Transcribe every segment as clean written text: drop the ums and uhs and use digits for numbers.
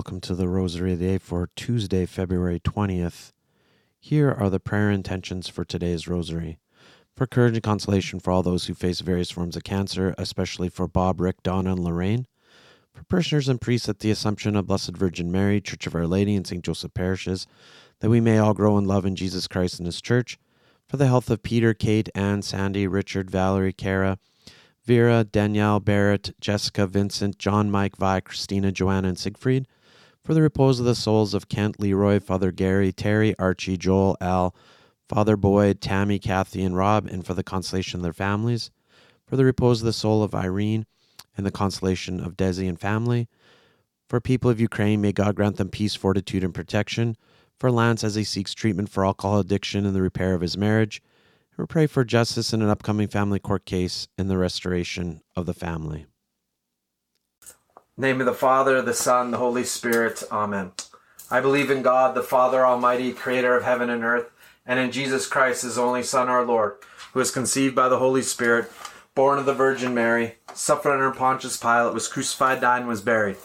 Welcome to the Rosary of the Eight for Tuesday, February 20th. Here are the prayer intentions for today's Rosary. For courage and consolation for all those who face various forms of cancer, especially for Bob, Rick, Donna, and Lorraine. For parishioners and priests at the Assumption of Blessed Virgin Mary, Church of Our Lady, and St. Joseph Parishes, that we may all grow in love in Jesus Christ and His Church. For the health of Peter, Kate, Ann, Sandy, Richard, Valerie, Cara, Vera, Danielle, Barrett, Jessica, Vincent, John, Mike, Vi, Christina, Joanna, and Siegfried. For the repose of the souls of Kent, Leroy, Father Gary, Terry, Archie, Joel, Al, Father Boyd, Tammy, Kathy, and Rob, and for the consolation of their families. For the repose of the soul of Irene, and the consolation of Desi and family. For people of Ukraine, may God grant them peace, fortitude, and protection. For Lance, as he seeks treatment for alcohol addiction and the repair of his marriage. We pray for justice in an upcoming family court case and the restoration of the family. In the name of the Father, the Son, the Holy Spirit. Amen. I believe in God, the Father Almighty, creator of heaven and earth, and in Jesus Christ, his only Son, our Lord, who was conceived by the Holy Spirit, born of the Virgin Mary, suffered under Pontius Pilate, was crucified, died, and was buried.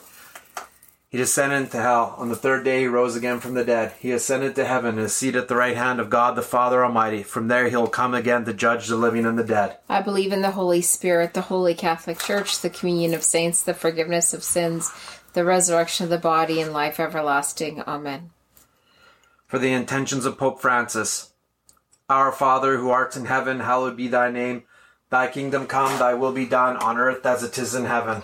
He descended into hell. On the third day he rose again from the dead. He ascended to heaven and is seated at the right hand of God the Father Almighty. From there he will come again to judge the living and the dead. I believe in the Holy Spirit, the Holy Catholic Church, the communion of saints, the forgiveness of sins, the resurrection of the body, and life everlasting. Amen. For the intentions of Pope Francis. Our Father, who art in heaven, hallowed be thy name. Thy kingdom come, thy will be done on earth as it is in heaven.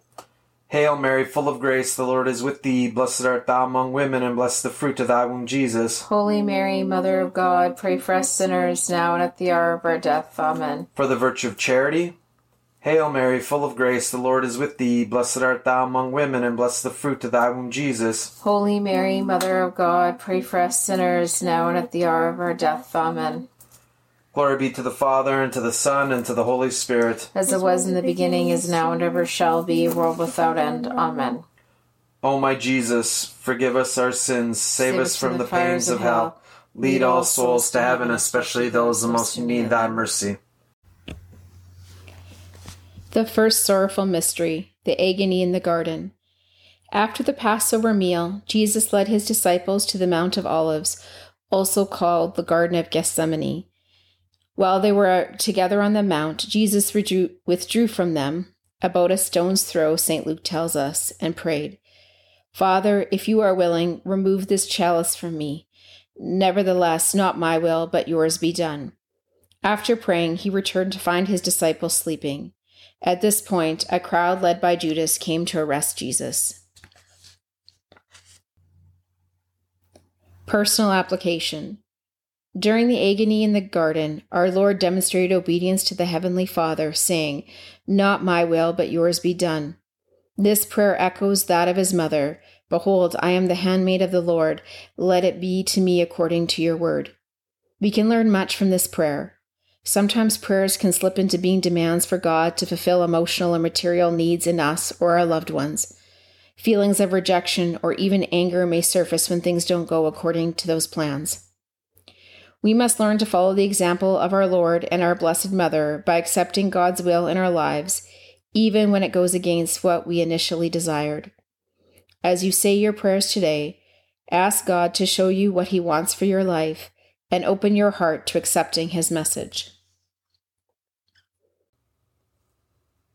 Hail Mary, full of grace, the Lord is with thee. Blessed art thou among women, and blessed the fruit of thy womb, Jesus. Holy Mary, Mother of God, pray for us sinners, now and at the hour of our death. Amen. For the virtue of charity. Hail Mary, full of grace, the Lord is with thee. Blessed art thou among women, and blessed the fruit of thy womb, Jesus. Holy Mary, Mother of God, pray for us sinners, now and at the hour of our death. Amen. Glory be to the Father, and to the Son, and to the Holy Spirit. As it was in the beginning, is now, and ever shall be, world without end. Amen. O my Jesus, forgive us our sins, save us from the fires of hell. Lead all souls to heaven, especially those the most who need thy mercy. The first sorrowful mystery, the agony in the garden. After the Passover meal, Jesus led his disciples to the Mount of Olives, also called the Garden of Gethsemane. While they were together on the mount, Jesus withdrew from them, about a stone's throw, St. Luke tells us, and prayed, "Father, if you are willing, remove this chalice from me. Nevertheless, not my will, but yours be done." After praying, he returned to find his disciples sleeping. At this point, a crowd led by Judas came to arrest Jesus. Personal application. During the agony in the garden, our Lord demonstrated obedience to the Heavenly Father, saying, "Not my will, but yours be done." This prayer echoes that of his mother, "Behold, I am the handmaid of the Lord. Let it be to me according to your word." We can learn much from this prayer. Sometimes prayers can slip into being demands for God to fulfill emotional and material needs in us or our loved ones. Feelings of rejection or even anger may surface when things don't go according to those plans. We must learn to follow the example of our Lord and our Blessed Mother by accepting God's will in our lives, even when it goes against what we initially desired. As you say your prayers today, ask God to show you what He wants for your life and open your heart to accepting His message.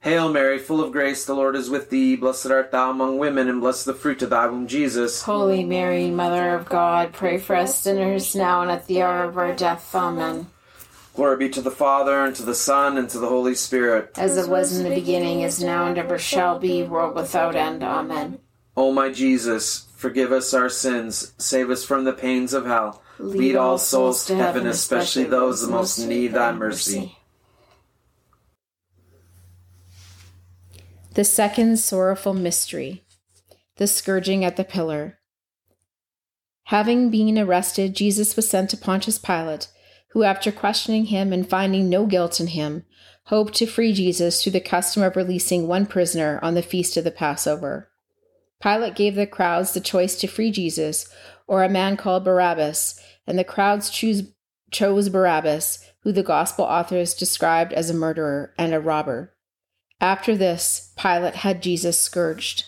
Hail Mary, full of grace, the Lord is with thee. Blessed art thou among women, and blessed the fruit of thy womb, Jesus. Holy Mary, Mother of God, pray for us sinners, now and at the hour of our death. Amen. Glory be to the Father, and to the Son, and to the Holy Spirit. As it was in the beginning, is now, and ever shall be, world without end. Amen. O my Jesus, forgive us our sins, save us from the pains of hell. Lead all souls to heaven, especially those that most need thy mercy. The second sorrowful mystery, the scourging at the pillar. Having been arrested, Jesus was sent to Pontius Pilate, who, after questioning him and finding no guilt in him, hoped to free Jesus through the custom of releasing one prisoner on the feast of the Passover. Pilate gave the crowds the choice to free Jesus or a man called Barabbas, and the crowds chose Barabbas, who the gospel authors described as a murderer and a robber. After this, Pilate had Jesus scourged.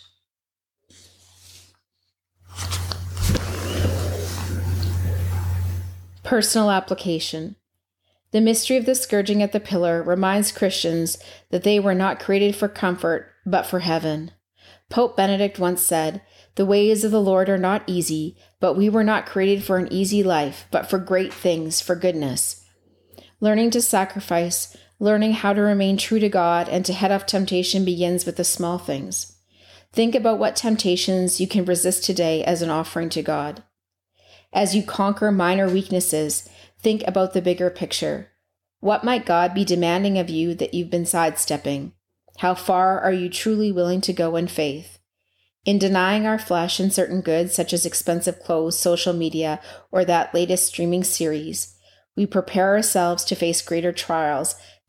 Personal application. The mystery of the scourging at the pillar reminds Christians that they were not created for comfort, but for heaven. Pope Benedict once said, "The ways of the Lord are not easy, but we were not created for an easy life, but for great things, for goodness." Learning to sacrifice, learning how to remain true to God and to head off temptation begins with the small things. Think about what temptations you can resist today as an offering to God. As you conquer minor weaknesses, think about the bigger picture. What might God be demanding of you that you've been sidestepping? How far are you truly willing to go in faith? In denying our flesh and certain goods such as expensive clothes, social media, or that latest streaming series, we prepare ourselves to face greater trials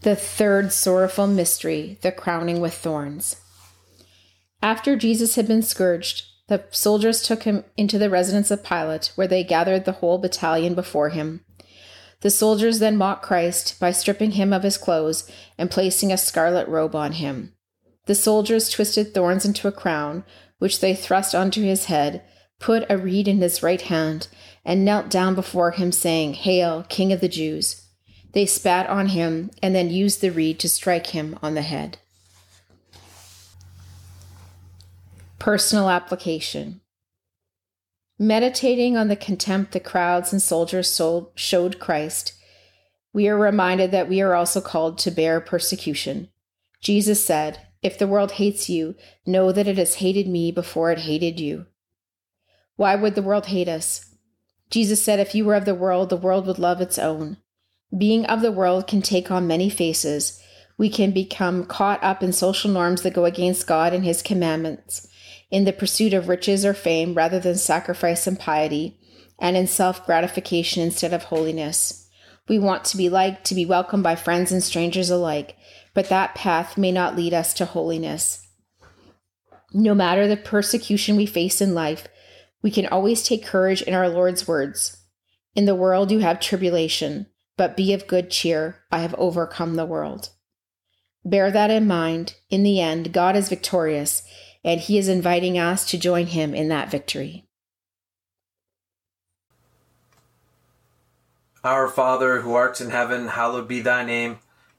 The third sorrowful mystery, the crowning with thorns. After Jesus had been scourged, the soldiers took him into the residence of Pilate, where they gathered the whole battalion before him. The soldiers then mocked Christ by stripping him of his clothes and placing a scarlet robe on him. The soldiers twisted thorns into a crown, which they thrust onto his head, put a reed in his right hand, and knelt down before him, saying, "Hail, King of the Jews." They spat on him and then used the reed to strike him on the head. Personal application. Meditating on the contempt the crowds and soldiers showed Christ, we are reminded that we are also called to bear persecution. Jesus said, "If the world hates you, know that it has hated me before it hated you." Why would the world hate us? Jesus said, "If you were of the world would love its own." Being of the world can take on many faces. We can become caught up in social norms that go against God and his commandments, in the pursuit of riches or fame rather than sacrifice and piety, and in self-gratification instead of holiness. We want to be liked, to be welcomed by friends and strangers alike, but that path may not lead us to holiness. No matter the persecution we face in life, we can always take courage in our Lord's words. "In the world you have tribulation, but be of good cheer, I have overcome the world." Bear that in mind. In the end, God is victorious, and he is inviting us to join him in that victory. Our Father, who art in heaven, hallowed be thy name.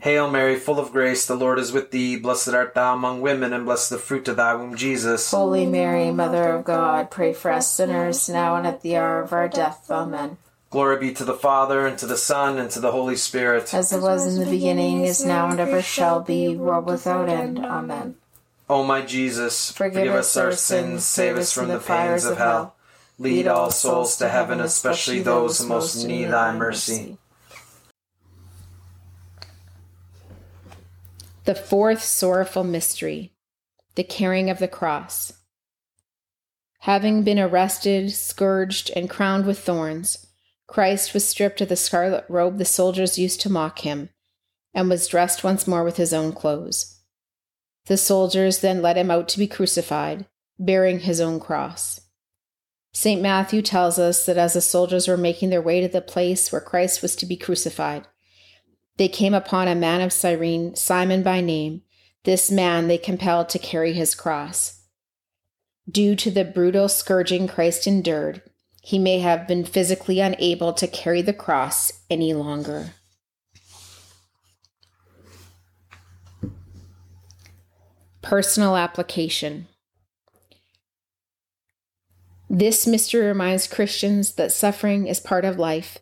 Hail Mary, full of grace, the Lord is with thee. Blessed art thou among women, and blessed the fruit of thy womb, Jesus. Holy Mary, Mother of God, pray for us sinners, now and at the hour of our death. Amen. Glory be to the Father, and to the Son, and to the Holy Spirit. As it was in the beginning, is now, and ever shall be, world without end. Amen. O my Jesus, forgive us our sins, save us from the fires of hell. Lead all souls to heaven, especially those most in need of thy mercy. The fourth sorrowful mystery, the carrying of the cross. Having been arrested, scourged, and crowned with thorns, Christ was stripped of the scarlet robe the soldiers used to mock him, and was dressed once more with his own clothes. The soldiers then led him out to be crucified, bearing his own cross. St. Matthew tells us that as the soldiers were making their way to the place where Christ was to be crucified, they came upon a man of Cyrene, Simon by name. This man they compelled to carry his cross. Due to the brutal scourging Christ endured, he may have been physically unable to carry the cross any longer. Personal application. This mystery reminds Christians that suffering is part of life,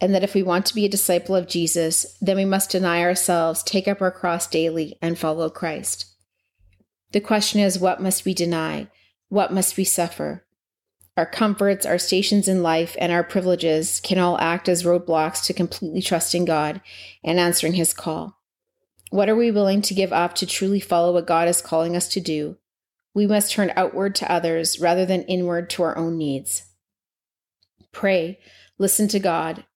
and that if we want to be a disciple of Jesus, then we must deny ourselves, take up our cross daily, and follow Christ. The question is, what must we deny? What must we suffer? Our comforts, our stations in life, and our privileges can all act as roadblocks to completely trusting God and answering his call. What are we willing to give up to truly follow what God is calling us to do? We must turn outward to others rather than inward to our own needs. Pray, listen to God,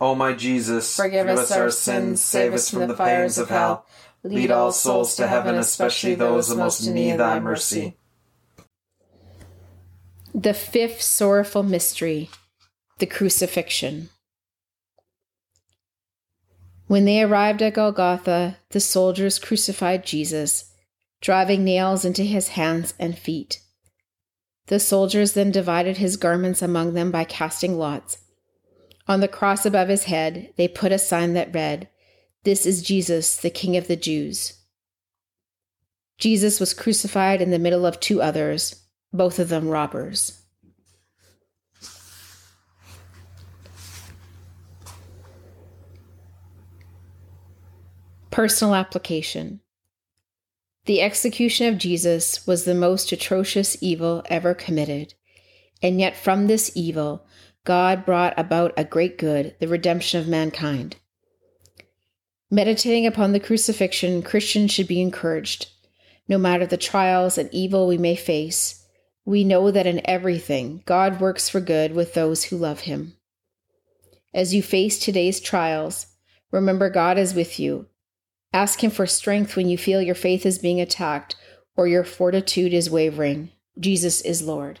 O my Jesus, forgive us our sins, save us from the fires of hell. Lead all souls to heaven, especially those most in need of thy mercy. The fifth sorrowful mystery, the crucifixion. When they arrived at Golgotha, the soldiers crucified Jesus, driving nails into his hands and feet. The soldiers then divided his garments among them by casting lots. On the cross above his head, they put a sign that read, "This is Jesus, the King of the Jews." Jesus was crucified in the middle of two others, both of them robbers. Personal application. The execution of Jesus was the most atrocious evil ever committed, and yet from this evil, God brought about a great good, the redemption of mankind. Meditating upon the crucifixion, Christians should be encouraged. No matter the trials and evil we may face, we know that in everything, God works for good with those who love him. As you face today's trials, remember God is with you. Ask him for strength when you feel your faith is being attacked or your fortitude is wavering. Jesus is Lord.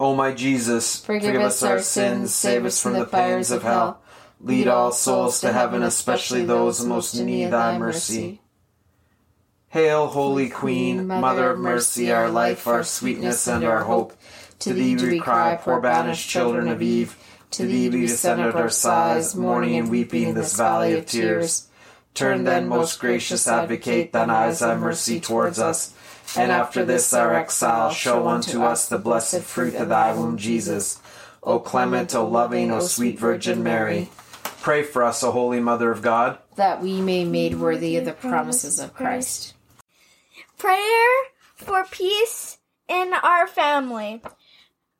O my Jesus, forgive us our sins, save us from the fires of hell. Lead all souls to heaven, especially those most in need of thy mercy. Hail, Holy Queen, Mother of mercy, our life, our sweetness, and our hope. To thee we cry, poor banished children of Eve. To thee we send out our sighs, mourning and weeping in this valley of tears. Turn then, most gracious Advocate, thine eyes thy mercy towards us. And after this our exile, show unto us the blessed fruit of thy womb, Jesus. O clement, O loving, O sweet Virgin Mary, pray for us, O Holy Mother of God, that we may be made worthy of the promises of Christ. Prayer for peace in our family.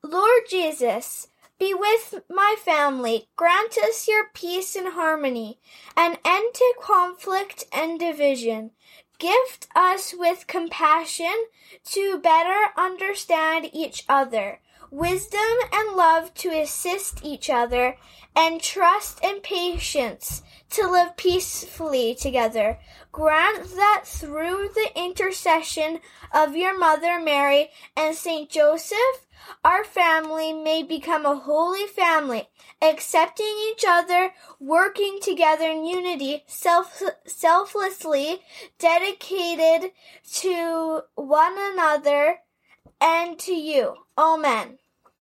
Lord Jesus, be with my family. Grant us your peace and harmony, an end to conflict and division. Gift us with compassion to better understand each other, wisdom and love to assist each other, and trust and patience to live peacefully together. Grant that through the intercession of your Mother Mary and Saint Joseph, our family may become a holy family, accepting each other, working together in unity, selflessly dedicated to one another and to you. Amen.